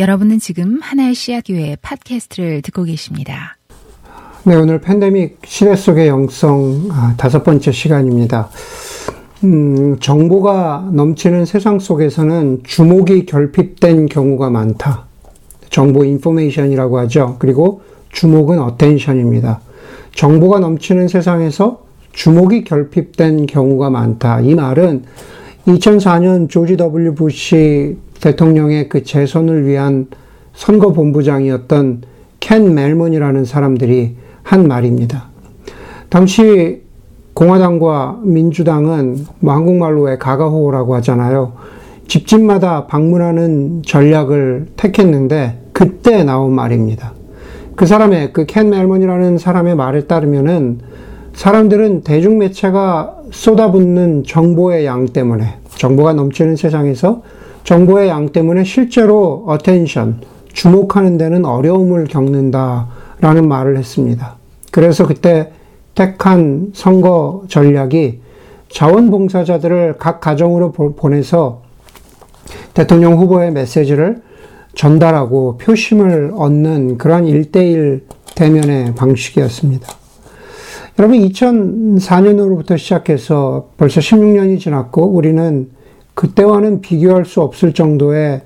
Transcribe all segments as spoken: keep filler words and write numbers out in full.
여러분은 지금 하나의 씨앗교회 팟캐스트를 듣고 계십니다. 네, 오늘 팬데믹 시대 속의 영성 아, 다섯 번째 시간입니다. 음, 정보가 넘치는 세상 속에서는 주목이 결핍된 경우가 많다. 정보 인포메이션이라고 하죠. 그리고 주목은 어텐션입니다. 정보가 넘치는 세상에서 주목이 결핍된 경우가 많다. 이 말은 이천사 년 조지 더블유 부시 대통령의 그 재선을 위한 선거본부장이었던 켄 멜몬이라는 사람들이 한 말입니다. 당시 공화당과 민주당은 뭐 한국말로 왜 가가호호라고 하잖아요. 집집마다 방문하는 전략을 택했는데 그때 나온 말입니다. 그 사람의 그 켄 멜몬이라는 사람의 말에 따르면은 사람들은 대중매체가 쏟아붓는 정보의 양 때문에, 정보가 넘치는 세상에서 정보의 양 때문에 실제로 어텐션, 주목하는 데는 어려움을 겪는다라는 말을 했습니다. 그래서 그때 택한 선거 전략이 자원봉사자들을 각 가정으로 보내서 대통령 후보의 메시지를 전달하고 표심을 얻는 그러한 일대일 대면의 방식이었습니다. 여러분, 이천사 년으로부터 시작해서 벌써 십육 년이 지났고 우리는 그때와는 비교할 수 없을 정도의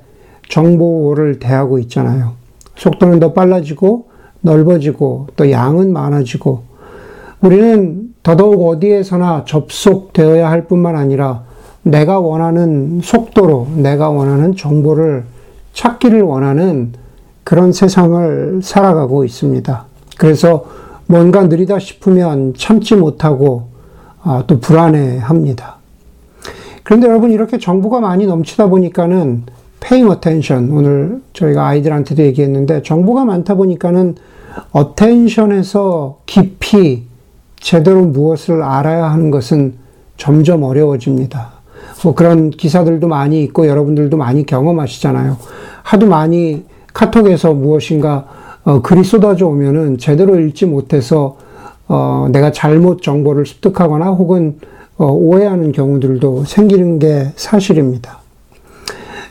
정보를 대하고 있잖아요. 속도는 더 빨라지고 넓어지고 또 양은 많아지고 우리는 더더욱 어디에서나 접속되어야 할 뿐만 아니라 내가 원하는 속도로 내가 원하는 정보를 찾기를 원하는 그런 세상을 살아가고 있습니다. 그래서 뭔가 느리다 싶으면 참지 못하고 또 불안해합니다. 그런데 여러분, 이렇게 정보가 많이 넘치다 보니까는 paying attention, 오늘 저희가 아이들한테도 얘기했는데 정보가 많다 보니까는 attention에서 깊이 제대로 무엇을 알아야 하는 것은 점점 어려워집니다. 뭐 그런 기사들도 많이 있고 여러분들도 많이 경험하시잖아요. 하도 많이 카톡에서 무엇인가 어, 글이 쏟아져 오면은 제대로 읽지 못해서 어, 내가 잘못 정보를 습득하거나 혹은 어, 오해하는 경우들도 생기는 게 사실입니다.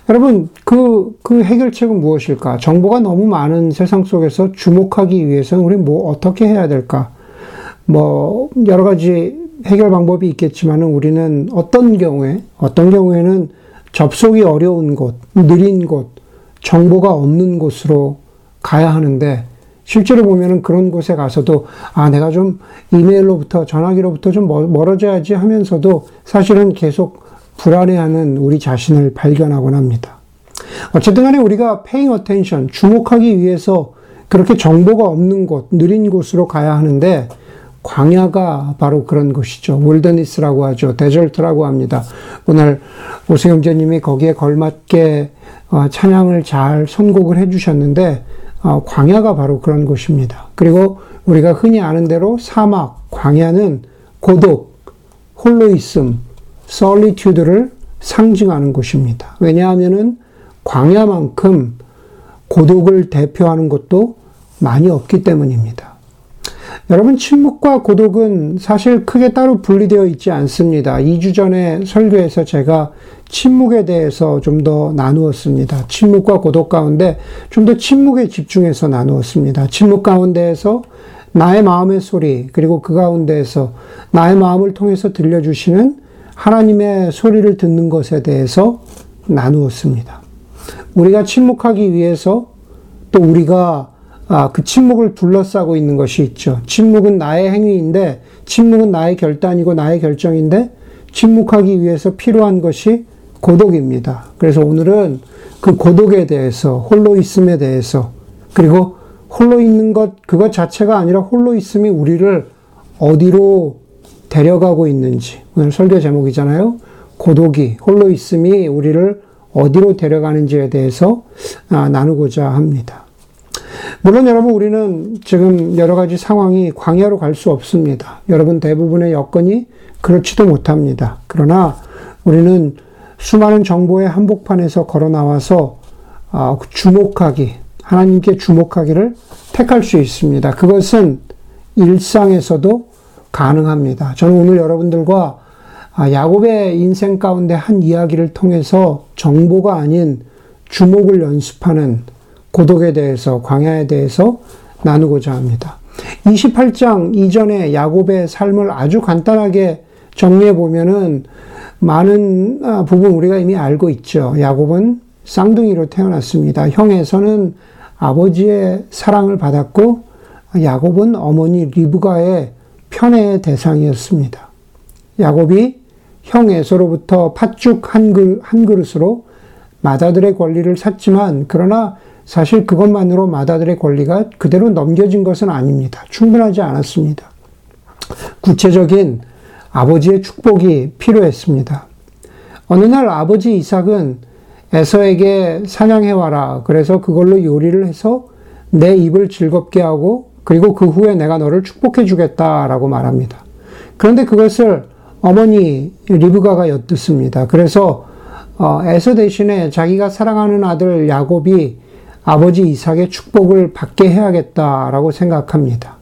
여러분, 그, 그 해결책은 무엇일까? 정보가 너무 많은 세상 속에서 주목하기 위해서는 우리 뭐 어떻게 해야 될까? 뭐 여러 가지 해결 방법이 있겠지만은 우리는 어떤 경우에, 어떤 경우에는 접속이 어려운 곳, 느린 곳, 정보가 없는 곳으로 가야 하는데 실제로 보면은 그런 곳에 가서도 아, 내가 좀 이메일로부터 전화기로부터 좀 멀어져야지 하면서도 사실은 계속 불안해하는 우리 자신을 발견하곤 합니다. 어쨌든 간에 우리가 paying attention, 주목하기 위해서 그렇게 정보가 없는 곳, 느린 곳으로 가야 하는데 광야가 바로 그런 곳이죠. 월드니스라고 하죠. 데절트라고 합니다. 오늘 오세영 형제님이 거기에 걸맞게 찬양을 잘 선곡을 해주셨는데 광야가 바로 그런 곳입니다. 그리고 우리가 흔히 아는 대로 사막, 광야는 고독, 홀로 있음, solitude를 상징하는 곳입니다. 왜냐하면은 광야만큼 고독을 대표하는 곳도 많이 없기 때문입니다. 여러분, 침묵과 고독은 사실 크게 따로 분리되어 있지 않습니다. 이 주 전에 설교에서 제가 침묵에 대해서 좀 더 나누었습니다. 침묵과 고독 가운데 좀 더 침묵에 집중해서 나누었습니다. 침묵 가운데에서 나의 마음의 소리, 그리고 그 가운데에서 나의 마음을 통해서 들려주시는 하나님의 소리를 듣는 것에 대해서 나누었습니다. 우리가 침묵하기 위해서 또 우리가 아, 그 침묵을 둘러싸고 있는 것이 있죠. 침묵은 나의 행위인데, 침묵은 나의 결단이고 나의 결정인데, 침묵하기 위해서 필요한 것이 고독입니다. 그래서 오늘은 그 고독에 대해서, 홀로 있음에 대해서, 그리고 홀로 있는 것, 그것 자체가 아니라 홀로 있음이 우리를 어디로 데려가고 있는지, 오늘 설교 제목이잖아요. 고독이, 홀로 있음이 우리를 어디로 데려가는지에 대해서 아, 나누고자 합니다. 물론 여러분, 우리는 지금 여러 가지 상황이 광야로 갈 수 없습니다. 여러분 대부분의 여건이 그렇지도 못합니다. 그러나 우리는 수많은 정보의 한복판에서 걸어 나와서 주목하기, 하나님께 주목하기를 택할 수 있습니다. 그것은 일상에서도 가능합니다. 저는 오늘 여러분들과 야곱의 인생 가운데 한 이야기를 통해서 정보가 아닌 주목을 연습하는 고독에 대해서, 광야에 대해서 나누고자 합니다. 이십팔 장 이전에 야곱의 삶을 아주 간단하게 정리해 보면은 많은 부분 우리가 이미 알고 있죠. 야곱은 쌍둥이로 태어났습니다. 형에서는 아버지의 사랑을 받았고, 야곱은 어머니 리브가의 편애의 대상이었습니다. 야곱이 형 에서로부터 팥죽 한, 그릇, 한 그릇으로 마다들의 권리를 샀지만, 그러나 사실 그것만으로 마다들의 권리가 그대로 넘겨진 것은 아닙니다. 충분하지 않았습니다. 구체적인 아버지의 축복이 필요했습니다. 어느 날 아버지 이삭은 에서에게 사냥해와라, 그래서 그걸로 요리를 해서 내 입을 즐겁게 하고, 그리고 그 후에 내가 너를 축복해 주겠다라고 말합니다. 그런데 그것을 어머니 리브가가 엿듣습니다. 그래서 에서 대신에 자기가 사랑하는 아들 야곱이 아버지 이삭의 축복을 받게 해야겠다라고 생각합니다.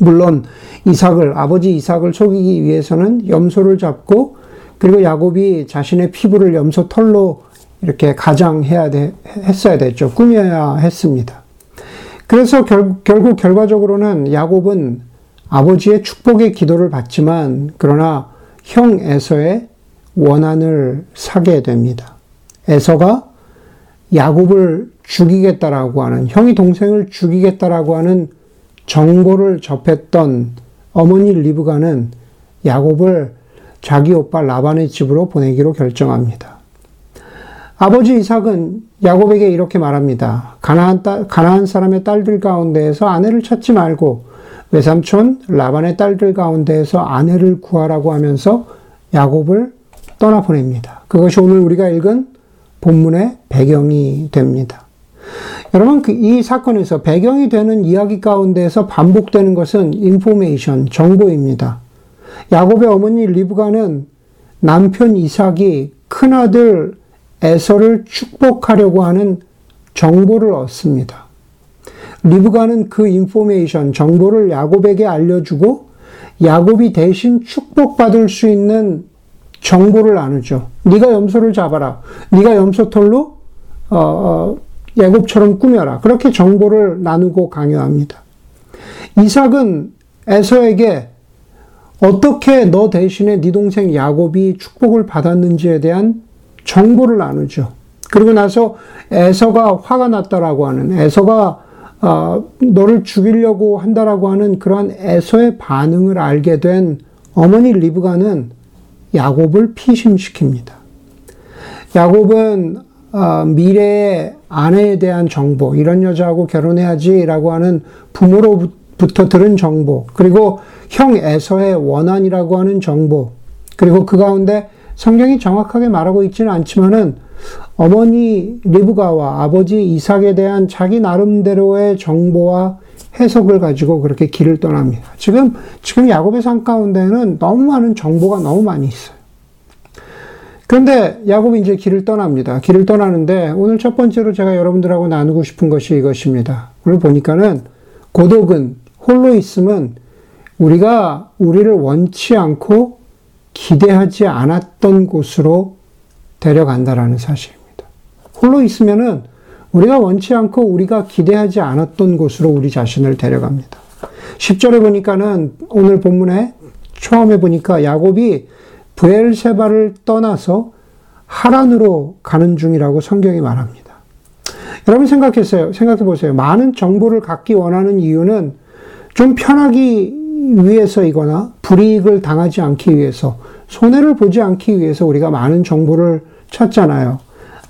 물론 이삭을 아버지 이삭을 속이기 위해서는 염소를 잡고, 그리고 야곱이 자신의 피부를 염소 털로 이렇게 가장해야 돼, 했어야 됐죠. 꾸며야 했습니다. 그래서 결, 결국 결과적으로는 야곱은 아버지의 축복의 기도를 받지만, 그러나 형 에서의 원한을 사게 됩니다. 에서가 야곱을 죽이겠다라고 하는, 형이 동생을 죽이겠다라고 하는 정보를 접했던 어머니 리브가는 야곱을 자기 오빠 라반의 집으로 보내기로 결정합니다. 아버지 이삭은 야곱에게 이렇게 말합니다. 가나안, 딸, 가나안 사람의 딸들 가운데에서 아내를 찾지 말고 외삼촌 라반의 딸들 가운데에서 아내를 구하라고 하면서 야곱을 떠나보냅니다. 그것이 오늘 우리가 읽은 본문의 배경이 됩니다. 여러분, 이 사건에서 배경이 되는 이야기 가운데에서 반복되는 것은 인포메이션, 정보입니다. 야곱의 어머니 리브가는 남편 이삭이 큰아들 에서를 축복하려고 하는 정보를 얻습니다. 리브가는 그 인포메이션, 정보를 야곱에게 알려주고 야곱이 대신 축복받을 수 있는 정보를 나누죠. 네가 염소를 잡아라. 네가 염소털로 어, 야곱처럼 꾸며라. 그렇게 정보를 나누고 강요합니다. 이삭은 에서에게 어떻게 너 대신에 네 동생 야곱이 축복을 받았는지에 대한 정보를 나누죠. 그리고 나서 에서가 화가 났다라고 하는, 에서가 어, 너를 죽이려고 한다라고 하는 그러한 에서의 반응을 알게 된 어머니 리브가는 야곱을 피신시킵니다. 야곱은 어, 미래의 아내에 대한 정보, 이런 여자하고 결혼해야지라고 하는 부모로부터 들은 정보, 그리고 형 에서의 원한이라고 하는 정보, 그리고 그 가운데 성경이 정확하게 말하고 있지는 않지만은 어머니 리브가와 아버지 이삭에 대한 자기 나름대로의 정보와 해석을 가지고 그렇게 길을 떠납니다. 지금, 지금 야곱의 삶 가운데는 너무 많은 정보가 너무 많이 있어요. 그런데 야곱이 이제 길을 떠납니다. 길을 떠나는데 오늘 첫 번째로 제가 여러분들하고 나누고 싶은 것이 이것입니다. 오늘 보니까는 고독은, 홀로 있음은 우리가, 우리를 원치 않고 기대하지 않았던 곳으로 데려간다라는 사실입니다. 홀로 있으면은 우리가 원치 않고 우리가 기대하지 않았던 곳으로 우리 자신을 데려갑니다. 십 절에 보니까는, 오늘 본문에 처음에 보니까 야곱이 브엘세바를 떠나서 하란으로 가는 중이라고 성경이 말합니다. 여러분 생각했어요? 생각해 보세요. 많은 정보를 갖기 원하는 이유는 좀 편하기 위해서이거나 불이익을 당하지 않기 위해서, 손해를 보지 않기 위해서 우리가 많은 정보를 찾잖아요.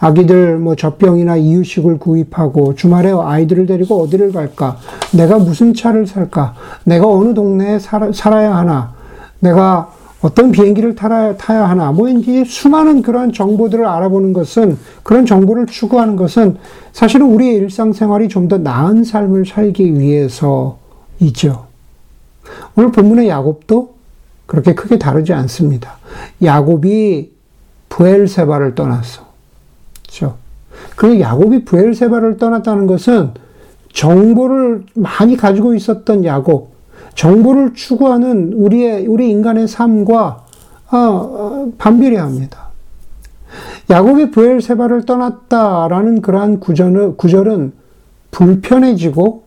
아기들 뭐 젖병이나 이유식을 구입하고, 주말에 아이들을 데리고 어디를 갈까, 내가 무슨 차를 살까, 내가 어느 동네에 살아, 살아야 하나, 내가 어떤 비행기를 타야, 타야 하나, 뭐 이제 수많은 그런 정보들을 알아보는 것은, 그런 정보를 추구하는 것은 사실은 우리의 일상생활이 좀 더 나은 삶을 살기 위해서이죠. 오늘 본문의 야곱도 그렇게 크게 다르지 않습니다. 야곱이 브엘세바를 떠났어. 그렇죠? 그리고 야곱이 브엘세바를 떠났다는 것은 정보를 많이 가지고 있었던 야곱, 정보를 추구하는 우리의, 우리 인간의 삶과 어, 어, 반비례합니다. 야곱이 브엘세바를 떠났다라는 그러한 구절은, 구절은 불편해지고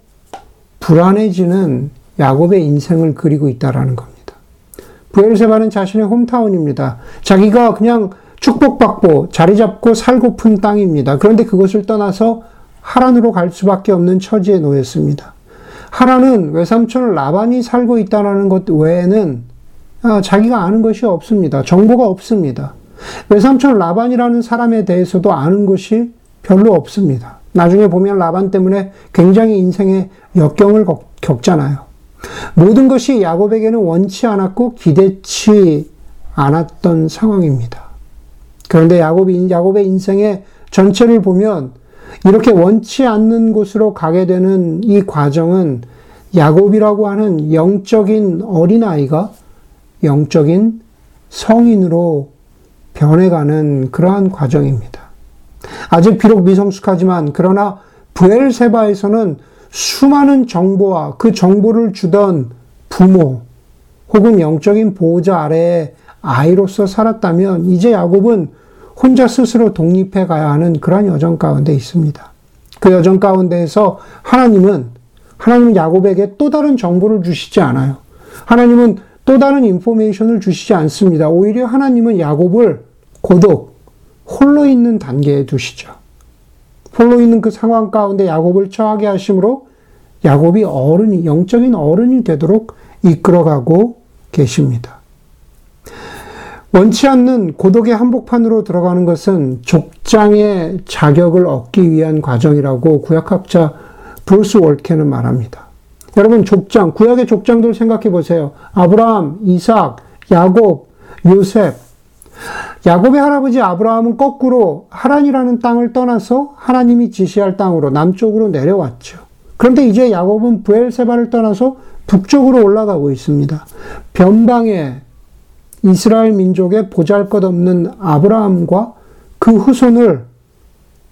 불안해지는 야곱의 인생을 그리고 있다라는 겁니다. 브엘세바는 자신의 홈타운입니다. 자기가 그냥 축복받고 자리잡고 살고픈 땅입니다. 그런데 그것을 떠나서 하란으로 갈 수밖에 없는 처지에 놓였습니다. 하란은 외삼촌 라반이 살고 있다는 것 외에는 자기가 아는 것이 없습니다. 정보가 없습니다. 외삼촌 라반이라는 사람에 대해서도 아는 것이 별로 없습니다. 나중에 보면 라반 때문에 굉장히 인생의 역경을 겪잖아요. 모든 것이 야곱에게는 원치 않았고 기대치 않았던 상황입니다. 그런데 야곱이, 야곱의 인생의 전체를 보면 이렇게 원치 않는 곳으로 가게 되는 이 과정은 야곱이라고 하는 영적인 어린아이가 영적인 성인으로 변해가는 그러한 과정입니다. 아직 비록 미성숙하지만 그러나 브엘세바에서는 수많은 정보와 그 정보를 주던 부모 혹은 영적인 보호자 아래에 아이로서 살았다면 이제 야곱은 혼자 스스로 독립해 가야 하는 그러한 여정 가운데 있습니다. 그 여정 가운데에서 하나님은 하나님은 야곱에게 또 다른 정보를 주시지 않아요. 하나님은 또 다른 인포메이션을 주시지 않습니다. 오히려 하나님은 야곱을 고독, 홀로 있는 단계에 두시죠. 홀로 있는 그 상황 가운데 야곱을 처하게 하심으로 야곱이 어른이, 영적인 어른이 되도록 이끌어가고 계십니다. 원치 않는 고독의 한복판으로 들어가는 것은 족장의 자격을 얻기 위한 과정이라고 구약학자 브루스 월케는 말합니다. 여러분, 족장, 구약의 족장들 생각해 보세요. 아브라함, 이삭, 야곱, 요셉. 야곱의 할아버지 아브라함은 거꾸로 하란이라는 땅을 떠나서 하나님이 지시할 땅으로 남쪽으로 내려왔죠. 그런데 이제 야곱은 브엘세바를 떠나서 북쪽으로 올라가고 있습니다. 변방에 이스라엘 민족의 보잘것없는 아브라함과 그 후손을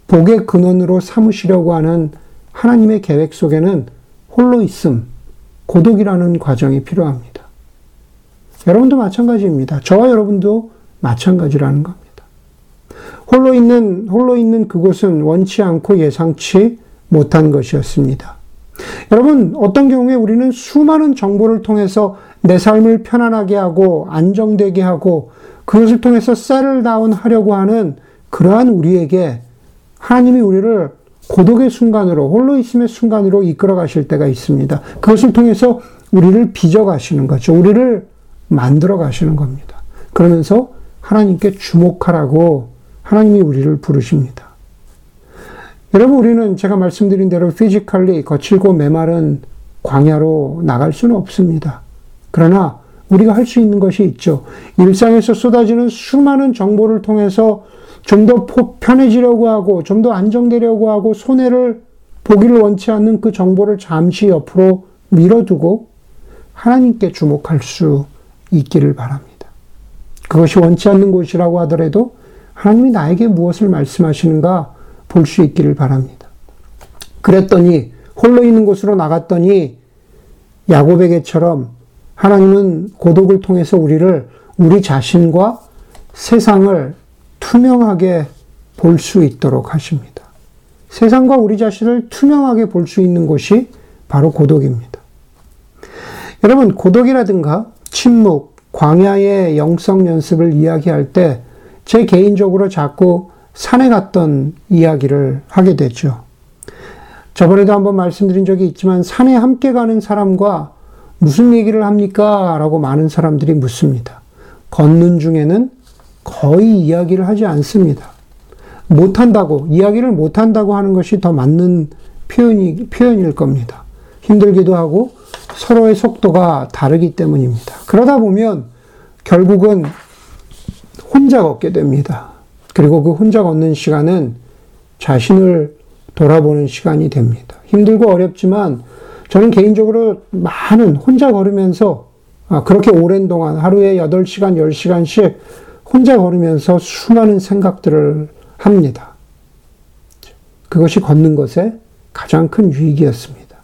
복의 근원으로 삼으시려고 하는 하나님의 계획 속에는 홀로 있음, 고독이라는 과정이 필요합니다. 여러분도 마찬가지입니다. 저와 여러분도 마찬가지라는 겁니다. 홀로 있는, 홀로 있는 그곳은 원치 않고 예상치 못한 것이었습니다. 여러분, 어떤 경우에 우리는 수많은 정보를 통해서 내 삶을 편안하게 하고 안정되게 하고 그것을 통해서 셀을 다운하려고 하는 그러한 우리에게 하나님이 우리를 고독의 순간으로, 홀로 있음의 순간으로 이끌어 가실 때가 있습니다. 그것을 통해서 우리를 빚어 가시는 거죠. 우리를 만들어 가시는 겁니다. 그러면서 하나님께 주목하라고 하나님이 우리를 부르십니다. 여러분, 우리는 제가 말씀드린 대로 피지컬리 거칠고 메마른 광야로 나갈 수는 없습니다. 그러나 우리가 할 수 있는 것이 있죠. 일상에서 쏟아지는 수많은 정보를 통해서 좀 더 편해지려고 하고 좀 더 안정되려고 하고 손해를 보기를 원치 않는 그 정보를 잠시 옆으로 밀어두고 하나님께 주목할 수 있기를 바랍니다. 그것이 원치 않는 곳이라고 하더라도 하나님이 나에게 무엇을 말씀하시는가 볼 수 있기를 바랍니다. 그랬더니 홀로 있는 곳으로 나갔더니 야곱에게처럼 하나님은 고독을 통해서 우리를, 우리 자신과 세상을 투명하게 볼 수 있도록 하십니다. 세상과 우리 자신을 투명하게 볼 수 있는 곳이 바로 고독입니다. 여러분, 고독이라든가 침묵, 광야의 영성 연습을 이야기할 때 제 개인적으로 자꾸 산에 갔던 이야기를 하게 됐죠. 저번에도 한번 말씀드린 적이 있지만 산에 함께 가는 사람과 무슨 얘기를 합니까? 라고 많은 사람들이 묻습니다. 걷는 중에는 거의 이야기를 하지 않습니다. 못한다고, 이야기를 못한다고 하는 것이 더 맞는 표현이, 표현일 겁니다. 힘들기도 하고 서로의 속도가 다르기 때문입니다. 그러다 보면 결국은 혼자 걷게 됩니다. 그리고 그 혼자 걷는 시간은 자신을 돌아보는 시간이 됩니다. 힘들고 어렵지만 저는 개인적으로 많은 혼자 걸으면서 그렇게 오랜 동안 하루에 여덟 시간, 열 시간씩 혼자 걸으면서 수많은 생각들을 합니다. 그것이 걷는 것의 가장 큰 유익이었습니다.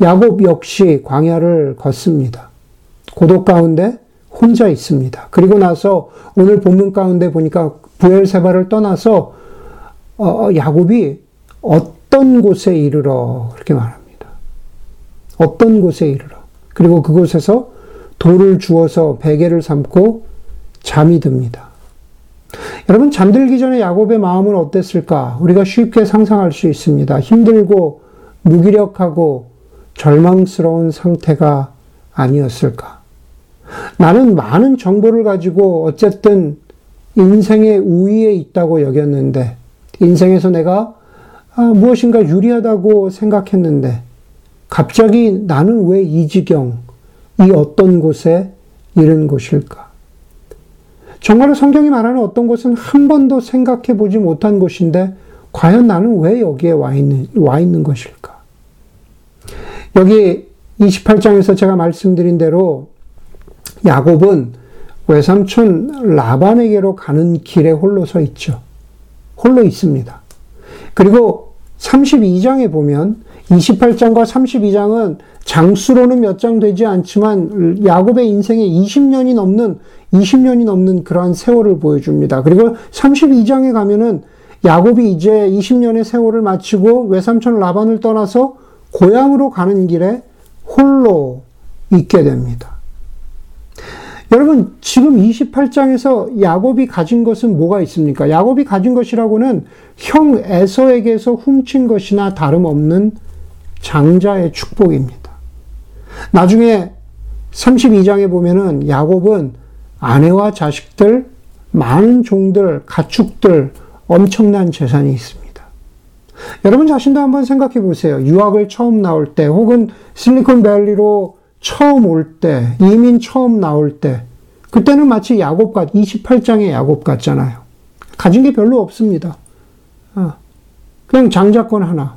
야곱 역시 광야를 걷습니다. 고독 가운데 혼자 있습니다. 그리고 나서 오늘 본문 가운데 보니까 브엘세바를 떠나서 어, 야곱이 어떤 곳에 이르러 그렇게 말합니다. 어떤 곳에 이르러. 그리고 그곳에서 돌을 주워서 베개를 삼고 잠이 듭니다. 여러분, 잠들기 전에 야곱의 마음은 어땠을까? 우리가 쉽게 상상할 수 있습니다. 힘들고 무기력하고 절망스러운 상태가 아니었을까? 나는 많은 정보를 가지고 어쨌든 인생의 우위에 있다고 여겼는데, 인생에서 내가 아, 무엇인가 유리하다고 생각했는데, 갑자기 나는 왜 이 지경, 이 어떤 곳에 이른 곳일까? 정말로 성경이 말하는 어떤 곳은 한 번도 생각해 보지 못한 곳인데, 과연 나는 왜 여기에 와 있는, 와 있는 것일까? 여기 이십팔 장에서 제가 말씀드린 대로 야곱은 외삼촌 라반에게로 가는 길에 홀로 서 있죠. 홀로 있습니다. 그리고 삼십이 장에 보면, 이십팔 장과 삼십이 장은 장수로는 몇 장 되지 않지만 야곱의 인생에 이십 년이 넘는 이십 년이 넘는 그러한 세월을 보여줍니다. 그리고 삼십이 장에 가면은 야곱이 이제 이십 년의 세월을 마치고 외삼촌 라반을 떠나서 고향으로 가는 길에 홀로 있게 됩니다. 여러분, 지금 이십팔 장에서 야곱이 가진 것은 뭐가 있습니까? 야곱이 가진 것이라고는 형 에서에게서 훔친 것이나 다름없는 장자의 축복입니다. 나중에 삼십이 장에 보면은 야곱은 아내와 자식들, 많은 종들, 가축들, 엄청난 재산이 있습니다. 여러분 자신도 한번 생각해 보세요. 유학을 처음 나올 때, 혹은 실리콘밸리로 처음 올 때, 이민 처음 나올 때, 그때는 마치 야곱 같, 이십팔 장의 야곱 같잖아요. 가진 게 별로 없습니다. 그냥 장자권 하나.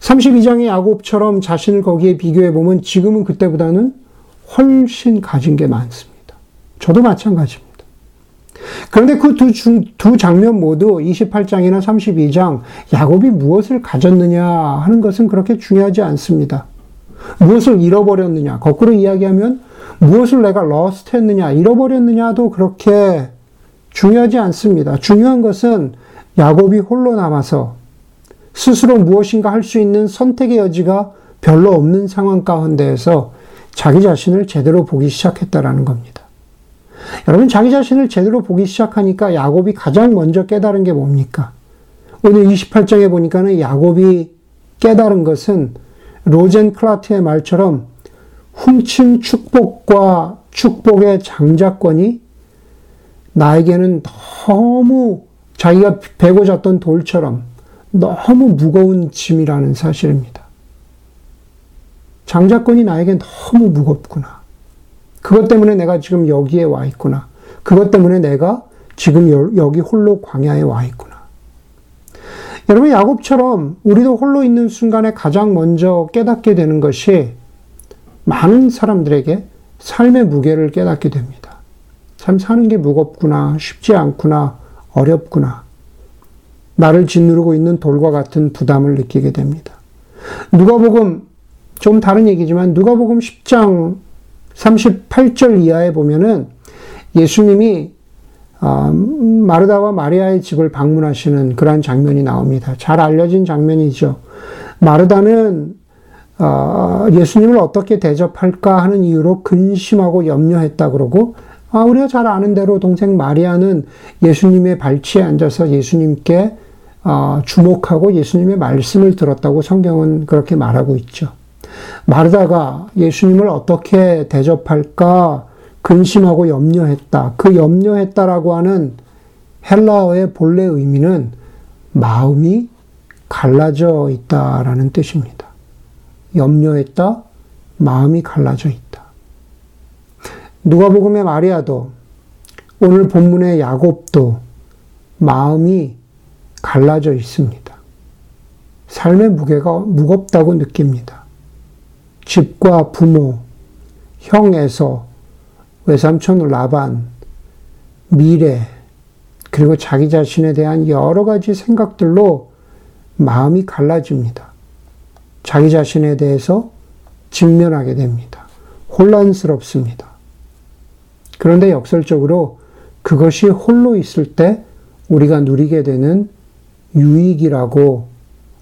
삼십이 장의 야곱처럼 자신을 거기에 비교해보면 지금은 그때보다는 훨씬 가진 게 많습니다. 저도 마찬가지입니다. 그런데 그 두 두 장면 모두 이십팔 장이나 삼십이 장, 야곱이 무엇을 가졌느냐 하는 것은 그렇게 중요하지 않습니다. 무엇을 잃어버렸느냐, 거꾸로 이야기하면 무엇을 내가 러스트 했느냐, 잃어버렸느냐도 그렇게 중요하지 않습니다. 중요한 것은 야곱이 홀로 남아서 스스로 무엇인가 할 수 있는 선택의 여지가 별로 없는 상황 가운데에서 자기 자신을 제대로 보기 시작했다라는 겁니다. 여러분, 자기 자신을 제대로 보기 시작하니까 야곱이 가장 먼저 깨달은 게 뭡니까? 오늘 이십팔 장에 보니까는 야곱이 깨달은 것은 로젠 클라트의 말처럼 훔친 축복과 축복의 장자권이 나에게는 너무 자기가 베고 잤던 돌처럼 너무 무거운 짐이라는 사실입니다. 장자권이 나에겐 너무 무겁구나. 그것 때문에 내가 지금 여기에 와 있구나. 그것 때문에 내가 지금 여기 홀로 광야에 와 있구나. 여러분, 야곱처럼 우리도 홀로 있는 순간에 가장 먼저 깨닫게 되는 것이, 많은 사람들에게 삶의 무게를 깨닫게 됩니다. 참 사는 게 무겁구나, 쉽지 않구나, 어렵구나. 나를 짓누르고 있는 돌과 같은 부담을 느끼게 됩니다. 누가복음, 좀 다른 얘기지만 누가복음 십 장 삼십팔 절 이하에 보면은 예수님이 마르다와 마리아의 집을 방문하시는 그러한 장면이 나옵니다. 잘 알려진 장면이죠. 마르다는 예수님을 어떻게 대접할까 하는 이유로 근심하고 염려했다 그러고, 우리가 잘 아는 대로 동생 마리아는 예수님의 발치에 앉아서 예수님께 주목하고 예수님의 말씀을 들었다고 성경은 그렇게 말하고 있죠. 마르다가 예수님을 어떻게 대접할까 근심하고 염려했다. 그 염려했다라고 하는 헬라어의 본래 의미는 마음이 갈라져 있다라는 뜻입니다. 염려했다, 마음이 갈라져 있다. 누가복음의 마리아도, 오늘 본문의 야곱도 마음이 갈라져 있습니다. 삶의 무게가 무겁다고 느낍니다. 집과 부모, 형에서 외삼촌 라반, 미래, 그리고 자기 자신에 대한 여러 가지 생각들로 마음이 갈라집니다. 자기 자신에 대해서 직면하게 됩니다. 혼란스럽습니다. 그런데 역설적으로 그것이 홀로 있을 때 우리가 누리게 되는 유익이라고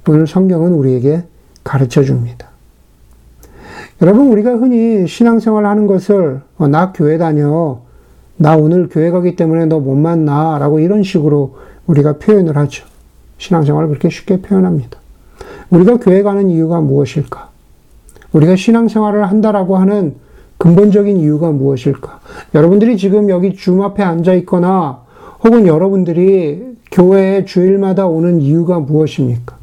오늘 성경은 우리에게 가르쳐 줍니다. 여러분, 우리가 흔히 신앙생활 하는 것을 어, 나 교회 다녀, 나 오늘 교회 가기 때문에 너 못 만나 라고 이런 식으로 우리가 표현을 하죠. 신앙생활을 그렇게 쉽게 표현합니다. 우리가 교회 가는 이유가 무엇일까? 우리가 신앙생활을 한다라고 하는 근본적인 이유가 무엇일까? 여러분들이 지금 여기 줌 앞에 앉아 있거나 혹은 여러분들이 교회에 주일마다 오는 이유가 무엇입니까?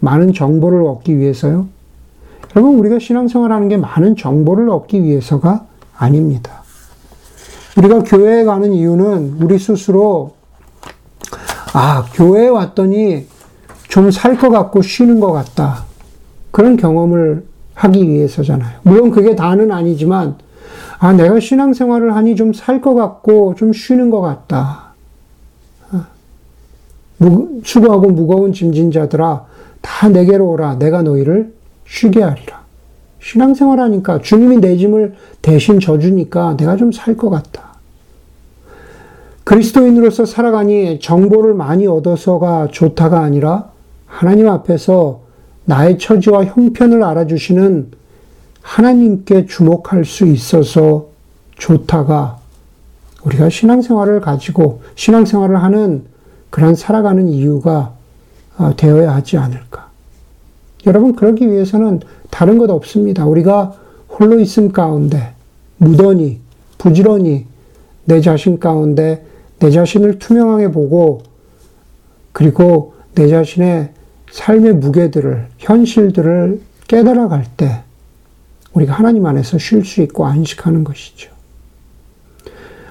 많은 정보를 얻기 위해서요? 여러분, 우리가 신앙생활하는 게 많은 정보를 얻기 위해서가 아닙니다. 우리가 교회에 가는 이유는 우리 스스로 아, 교회에 왔더니 좀 살 것 같고 쉬는 것 같다. 그런 경험을 하기 위해서잖아요. 물론 그게 다는 아니지만 아, 내가 신앙생활을 하니 좀 살 것 같고 좀 쉬는 것 같다. 수고하고 무거운 짐진 자들아, 다 내게로 오라. 내가 너희를 쉬게 하리라. 신앙생활 하니까 주님이 내 짐을 대신 져주니까 내가 좀 살 것 같다. 그리스도인으로서 살아가니 정보를 많이 얻어서가 좋다가 아니라 하나님 앞에서 나의 처지와 형편을 알아주시는 하나님께 주목할 수 있어서 좋다가 우리가 신앙생활을 가지고 신앙생활을 하는 그런 살아가는 이유가 되어야 하지 않을까. 여러분, 그러기 위해서는 다른 것 없습니다. 우리가 홀로 있음 가운데 무던히 부지런히 내 자신 가운데 내 자신을 투명하게 보고 그리고 내 자신의 삶의 무게들을 현실들을 깨달아갈 때 우리가 하나님 안에서 쉴 수 있고 안식하는 것이죠.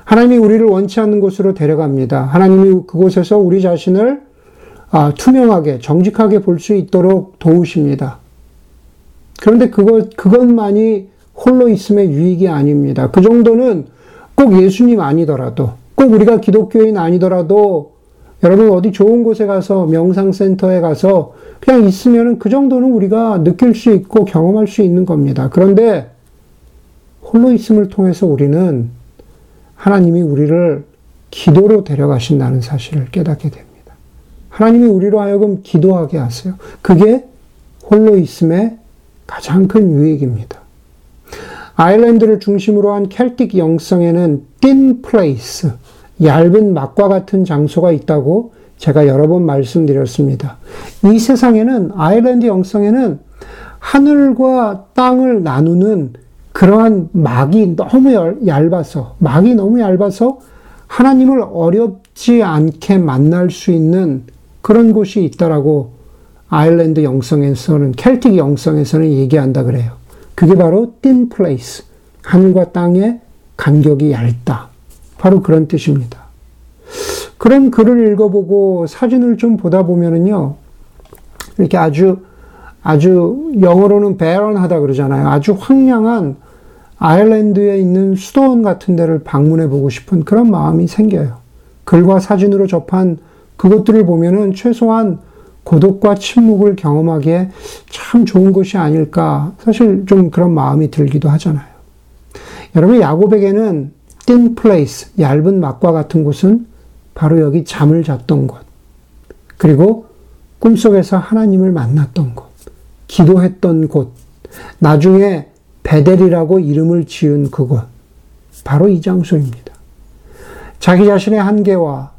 하나님이 우리를 원치 않는 곳으로 데려갑니다. 하나님이 그곳에서 우리 자신을 아, 투명하게, 정직하게 볼 수 있도록 도우십니다. 그런데 그것, 그것만이 홀로 있음의 유익이 아닙니다. 그 정도는 꼭 예수님 아니더라도, 꼭 우리가 기독교인 아니더라도, 여러분 어디 좋은 곳에 가서, 명상센터에 가서, 그냥 있으면은 그 정도는 우리가 느낄 수 있고 경험할 수 있는 겁니다. 그런데, 홀로 있음을 통해서 우리는 하나님이 우리를 기도로 데려가신다는 사실을 깨닫게 됩니다. 하나님이 우리로 하여금 기도하게 하세요. 그게 홀로 있음의 가장 큰 유익입니다. 아일랜드를 중심으로 한 켈틱 영성에는 thin place, 얇은 막과 같은 장소가 있다고 제가 여러 번 말씀드렸습니다. 이 세상에는, 아일랜드 영성에는 하늘과 땅을 나누는 그러한 막이 너무 얇아서, 막이 너무 얇아서 하나님을 어렵지 않게 만날 수 있는 그런 곳이 있다라고 아일랜드 영성에서는, 켈틱 영성에서는 얘기한다 그래요. 그게 바로 thin place, 하늘과 땅의 간격이 얇다. 바로 그런 뜻입니다. 그런 글을 읽어보고 사진을 좀 보다 보면은요, 이렇게 아주, 아주 영어로는 barren하다 그러잖아요. 아주 황량한 아일랜드에 있는 수도원 같은 데를 방문해 보고 싶은 그런 마음이 생겨요. 글과 사진으로 접한 그것들을 보면은 최소한 고독과 침묵을 경험하기에 참 좋은 곳이 아닐까, 사실 좀 그런 마음이 들기도 하잖아요. 여러분, 야곱에게는 thin place, 얇은 막과 같은 곳은 바로 여기 잠을 잤던 곳, 그리고 꿈속에서 하나님을 만났던 곳, 기도했던 곳, 나중에 베델이라고 이름을 지은 그곳, 바로 이 장소입니다. 자기 자신의 한계와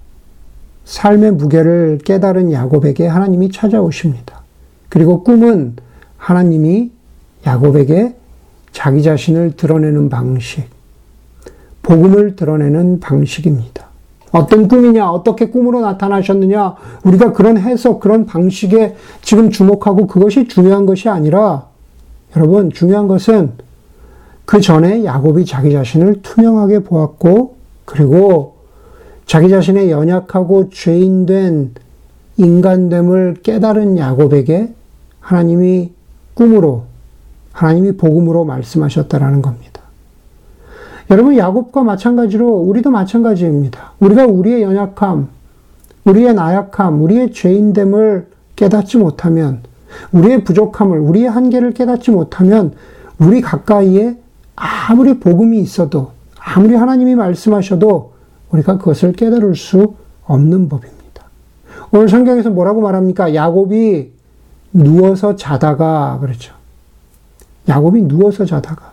삶의 무게를 깨달은 야곱에게 하나님이 찾아오십니다. 그리고 꿈은 하나님이 야곱에게 자기 자신을 드러내는 방식, 복음을 드러내는 방식입니다. 어떤 꿈이냐, 어떻게 꿈으로 나타나셨느냐, 우리가 그런 해석, 그런 방식에 지금 주목하고 그것이 중요한 것이 아니라, 여러분, 중요한 것은 그 전에 야곱이 자기 자신을 투명하게 보았고, 그리고 자기 자신의 연약하고 죄인된 인간됨을 깨달은 야곱에게 하나님이 꿈으로, 하나님이 복음으로 말씀하셨다라는 겁니다. 여러분, 야곱과 마찬가지로 우리도 마찬가지입니다. 우리가 우리의 연약함, 우리의 나약함, 우리의 죄인됨을 깨닫지 못하면, 우리의 부족함을, 우리의 한계를 깨닫지 못하면 우리 가까이에 아무리 복음이 있어도, 아무리 하나님이 말씀하셔도 우리가 그것을 깨달을 수 없는 법입니다. 오늘 성경에서 뭐라고 말합니까? 야곱이 누워서 자다가, 그렇죠. 야곱이 누워서 자다가.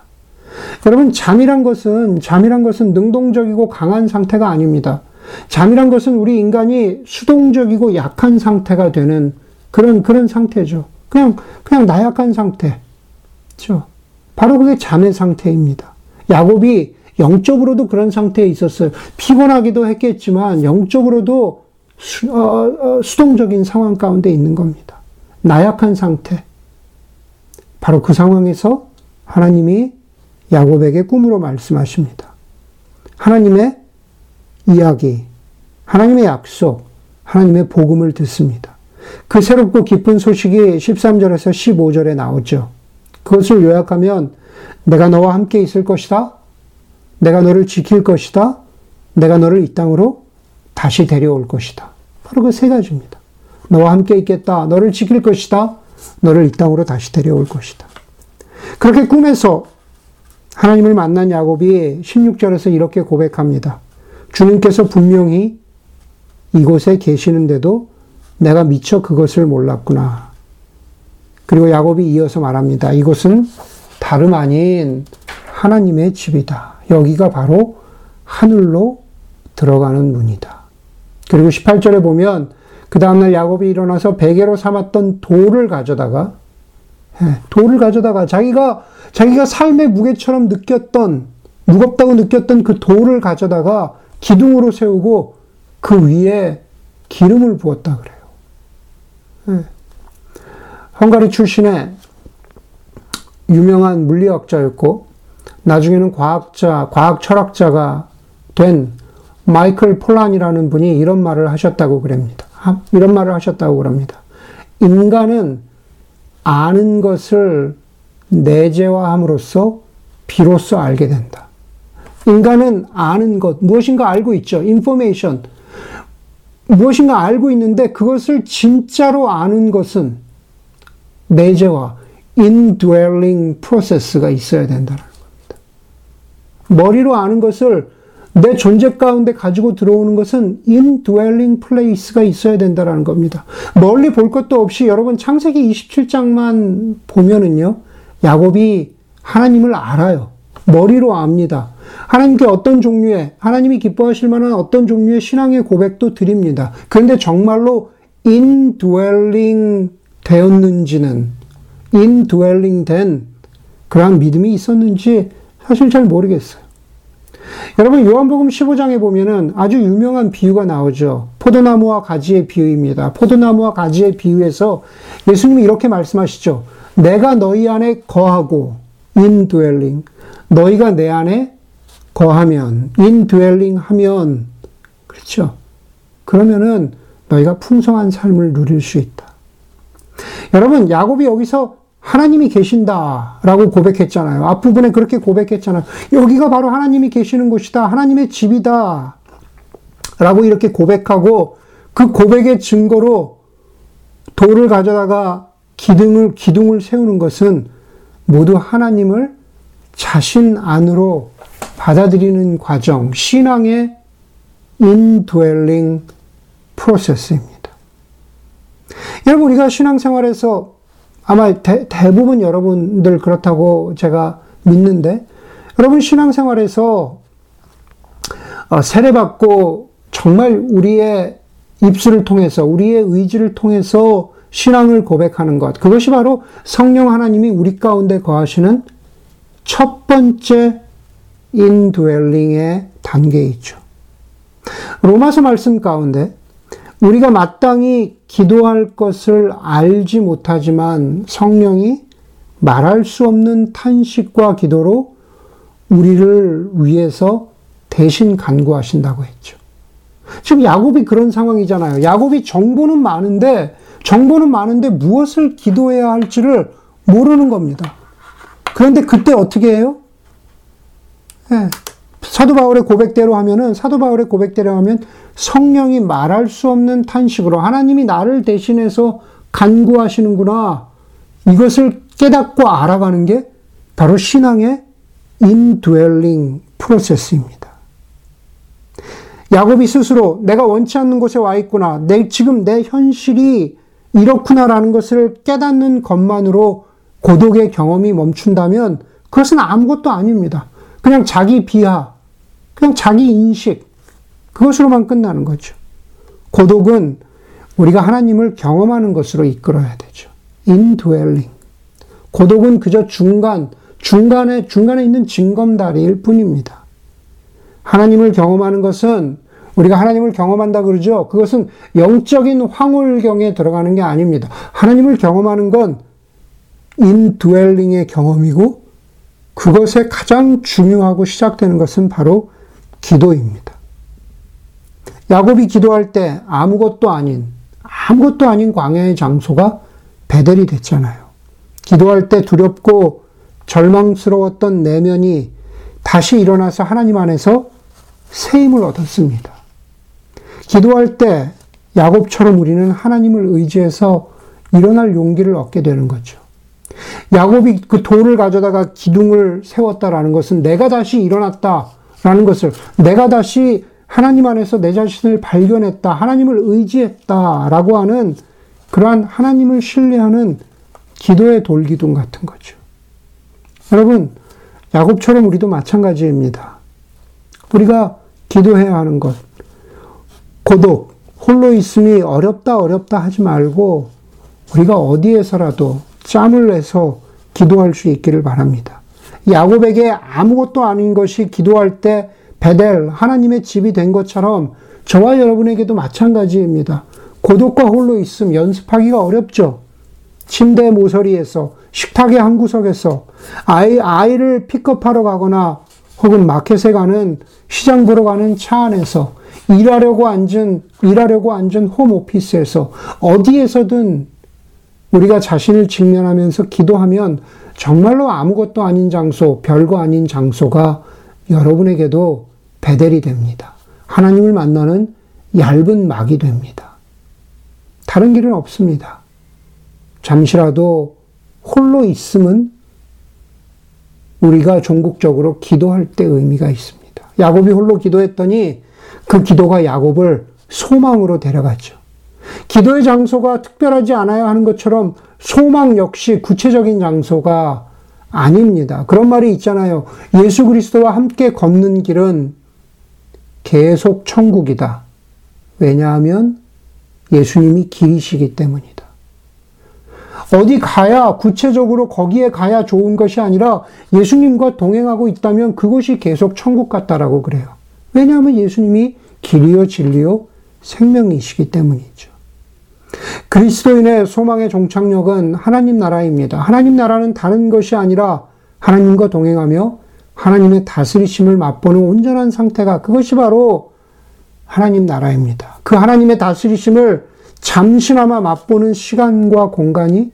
여러분, 잠이란 것은, 잠이란 것은 능동적이고 강한 상태가 아닙니다. 잠이란 것은 우리 인간이 수동적이고 약한 상태가 되는 그런, 그런 상태죠. 그냥, 그냥 나약한 상태. 그렇죠. 바로 그게 잠의 상태입니다. 야곱이 영적으로도 그런 상태에 있었어요. 피곤하기도 했겠지만 영적으로도 수, 어, 어, 수동적인 상황 가운데 있는 겁니다. 나약한 상태. 바로 그 상황에서 하나님이 야곱에게 꿈으로 말씀하십니다. 하나님의 이야기, 하나님의 약속, 하나님의 복음을 듣습니다. 그 새롭고 깊은 소식이 십삼 절에서 십오 절에 나오죠. 그것을 요약하면 내가 너와 함께 있을 것이다. 내가 너를 지킬 것이다. 내가 너를 이 땅으로 다시 데려올 것이다. 바로 그 세 가지입니다. 너와 함께 있겠다. 너를 지킬 것이다. 너를 이 땅으로 다시 데려올 것이다. 그렇게 꿈에서 하나님을 만난 야곱이 십육 절에서 이렇게 고백합니다. 주님께서 분명히 이곳에 계시는데도 내가 미처 그것을 몰랐구나. 그리고 야곱이 이어서 말합니다. 이곳은 다름 아닌 하나님의 집이다. 여기가 바로 하늘로 들어가는 문이다. 그리고 십팔 절에 보면 그 다음날 야곱이 일어나서 베개로 삼았던 돌을 가져다가 돌을 가져다가 자기가 자기가 삶의 무게처럼 느꼈던, 무겁다고 느꼈던 그 돌을 가져다가 기둥으로 세우고 그 위에 기름을 부었다 그래요. 헝가리 출신의 유명한 물리학자였고 나중에는 과학자, 과학 철학자가 된 마이클 폴란이라는 분이 이런 말을 하셨다고 그럽니다. 이런 말을 하셨다고 그럽니다. 인간은 아는 것을 내재화함으로써 비로소 알게 된다. 인간은 아는 것, 무엇인가 알고 있죠. 인포메이션. 무엇인가 알고 있는데 그것을 진짜로 아는 것은 내재화, indwelling process가 있어야 된다는 겁니다. 머리로 아는 것을 내 존재 가운데 가지고 들어오는 것은 indwelling place가 있어야 된다는 겁니다. 멀리 볼 것도 없이 여러분 창세기 이십칠 장만 보면은요. 야곱이 하나님을 알아요. 머리로 압니다. 하나님께 어떤 종류의, 하나님이 기뻐하실 만한 어떤 종류의 신앙의 고백도 드립니다. 그런데 정말로 indwelling 되었는지는, indwelling 된 그러한 믿음이 있었는지 사실 잘 모르겠어요. 여러분 요한복음 십오 장에 보면은 아주 유명한 비유가 나오죠. 포도나무와 가지의 비유입니다. 포도나무와 가지의 비유에서 예수님이 이렇게 말씀하시죠. 내가 너희 안에 거하고 indwelling, 너희가 내 안에 거하면, indwelling 하면, 그렇죠. 그러면은 너희가 풍성한 삶을 누릴 수 있다. 여러분 야곱이 여기서 하나님이 계신다라고 고백했잖아요. 앞부분에 그렇게 고백했잖아요. 여기가 바로 하나님이 계시는 곳이다. 하나님의 집이다. 라고 이렇게 고백하고 그 고백의 증거로 돌을 가져다가 기둥을, 기둥을 세우는 것은 모두 하나님을 자신 안으로 받아들이는 과정, 신앙의 indwelling process입니다. 여러분 우리가 신앙생활에서 아마 대, 대부분 여러분들 그렇다고 제가 믿는데 여러분 신앙생활에서 어, 세례받고 정말 우리의 입술을 통해서 우리의 의지를 통해서 신앙을 고백하는 것 그것이 바로 성령 하나님이 우리 가운데 거하시는 첫 번째 인드웰링의 단계이죠. 로마서 말씀 가운데 우리가 마땅히 기도할 것을 알지 못하지만 성령이 말할 수 없는 탄식과 기도로 우리를 위해서 대신 간구하신다고 했죠. 지금 야곱이 그런 상황이잖아요. 야곱이 정보는 많은데 정보는 많은데 무엇을 기도해야 할지를 모르는 겁니다. 그런데 그때 어떻게 해요? 네. 사도 바울의 고백대로 하면은, 사도 바울의 고백대로 하면 성령이 말할 수 없는 탄식으로 하나님이 나를 대신해서 간구하시는구나. 이것을 깨닫고 알아가는 게 바로 신앙의 indwelling 프로세스입니다. 야곱이 스스로 내가 원치 않는 곳에 와 있구나, 내, 지금 내 현실이 이렇구나라는 것을 깨닫는 것만으로 고독의 경험이 멈춘다면 그것은 아무것도 아닙니다. 그냥 자기 비하, 그냥 자기 인식, 그것으로만 끝나는 거죠. 고독은 우리가 하나님을 경험하는 것으로 이끌어야 되죠. indwelling. 고독은 그저 중간, 중간에, 중간에 있는 징검다리일 뿐입니다. 하나님을 경험하는 것은, 우리가 하나님을 경험한다 그러죠. 그것은 영적인 황홀경에 들어가는 게 아닙니다. 하나님을 경험하는 건 인드웰링의 경험이고, 그것에 가장 중요하고 시작되는 것은 바로 기도입니다. 야곱이 기도할 때 아무것도 아닌, 아무것도 아닌 광야의 장소가 베델이 됐잖아요. 기도할 때 두렵고 절망스러웠던 내면이 다시 일어나서 하나님 안에서 새 힘을 얻었습니다. 기도할 때 야곱처럼 우리는 하나님을 의지해서 일어날 용기를 얻게 되는 거죠. 야곱이 그 돌을 가져다가 기둥을 세웠다라는 것은 내가 다시 일어났다라는 것을, 내가 다시 하나님 안에서 내 자신을 발견했다, 하나님을 의지했다라고 하는 그러한 하나님을 신뢰하는 기도의 돌기둥 같은 거죠. 여러분, 야곱처럼 우리도 마찬가지입니다. 우리가 기도해야 하는 것, 고독, 홀로 있음이 어렵다 어렵다 하지 말고 우리가 어디에서라도 짬을 내서 기도할 수 있기를 바랍니다. 야곱에게 아무것도 아닌 것이 기도할 때 베델, 하나님의 집이 된 것처럼 저와 여러분에게도 마찬가지입니다. 고독과 홀로 있음 연습하기가 어렵죠. 침대 모서리에서, 식탁의 한 구석에서, 아이, 아이를 픽업하러 가거나 혹은 마켓에 가는, 시장 보러 가는 차 안에서, 일하려고 앉은, 일하려고 앉은 홈 오피스에서, 어디에서든 우리가 자신을 직면하면서 기도하면 정말로 아무것도 아닌 장소, 별거 아닌 장소가 여러분에게도 베델이 됩니다. 하나님을 만나는 얇은 막이 됩니다. 다른 길은 없습니다. 잠시라도 홀로 있음은 우리가 종국적으로 기도할 때 의미가 있습니다. 야곱이 홀로 기도했더니 그 기도가 야곱을 소망으로 데려갔죠. 기도의 장소가 특별하지 않아야 하는 것처럼 소망 역시 구체적인 장소가 아닙니다. 그런 말이 있잖아요. 예수 그리스도와 함께 걷는 길은 계속 천국이다. 왜냐하면 예수님이 길이시기 때문이다. 어디 가야, 구체적으로 거기에 가야 좋은 것이 아니라 예수님과 동행하고 있다면 그것이 계속 천국 같다라고 그래요. 왜냐하면 예수님이 길이요 진리요 생명이시기 때문이죠. 그리스도인의 소망의 종착역은 하나님 나라입니다. 하나님 나라는 다른 것이 아니라 하나님과 동행하며 하나님의 다스리심을 맛보는 온전한 상태가, 그것이 바로 하나님 나라입니다. 그 하나님의 다스리심을 잠시나마 맛보는 시간과 공간이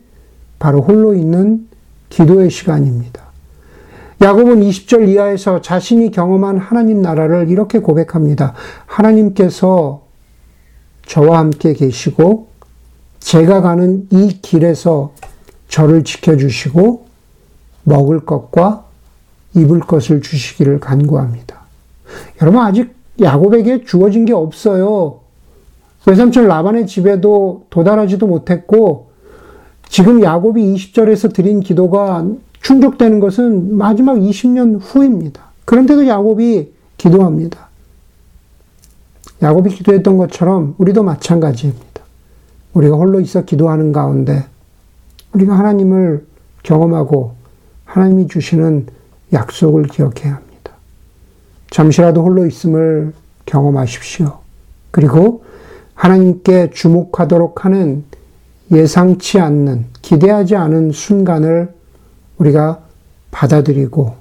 바로 홀로 있는 기도의 시간입니다. 야곱은 이십 절 이하에서 자신이 경험한 하나님 나라를 이렇게 고백합니다. 하나님께서 저와 함께 계시고 제가 가는 이 길에서 저를 지켜주시고 먹을 것과 입을 것을 주시기를 간구합니다. 여러분, 아직 야곱에게 주어진 게 없어요. 외삼촌 라반의 집에도 도달하지도 못했고, 지금 야곱이 이십 절에서 드린 기도가 충족되는 것은 마지막 이십 년 후입니다. 그런데도 야곱이 기도합니다. 야곱이 기도했던 것처럼 우리도 마찬가지입니다. 우리가 홀로 있어 기도하는 가운데 우리가 하나님을 경험하고 하나님이 주시는 약속을 기억해야 합니다. 잠시라도 홀로 있음을 경험하십시오. 그리고 하나님께 주목하도록 하는 예상치 않는, 기대하지 않은 순간을 우리가 받아들이고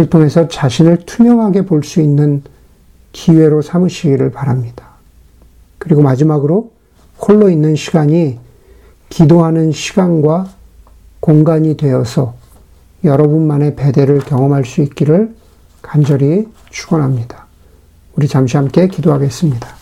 그것을 통해서 자신을 투명하게 볼 수 있는 기회로 삼으시기를 바랍니다. 그리고 마지막으로 홀로 있는 시간이 기도하는 시간과 공간이 되어서 여러분만의 베델을 경험할 수 있기를 간절히 축원합니다. 우리 잠시 함께 기도하겠습니다.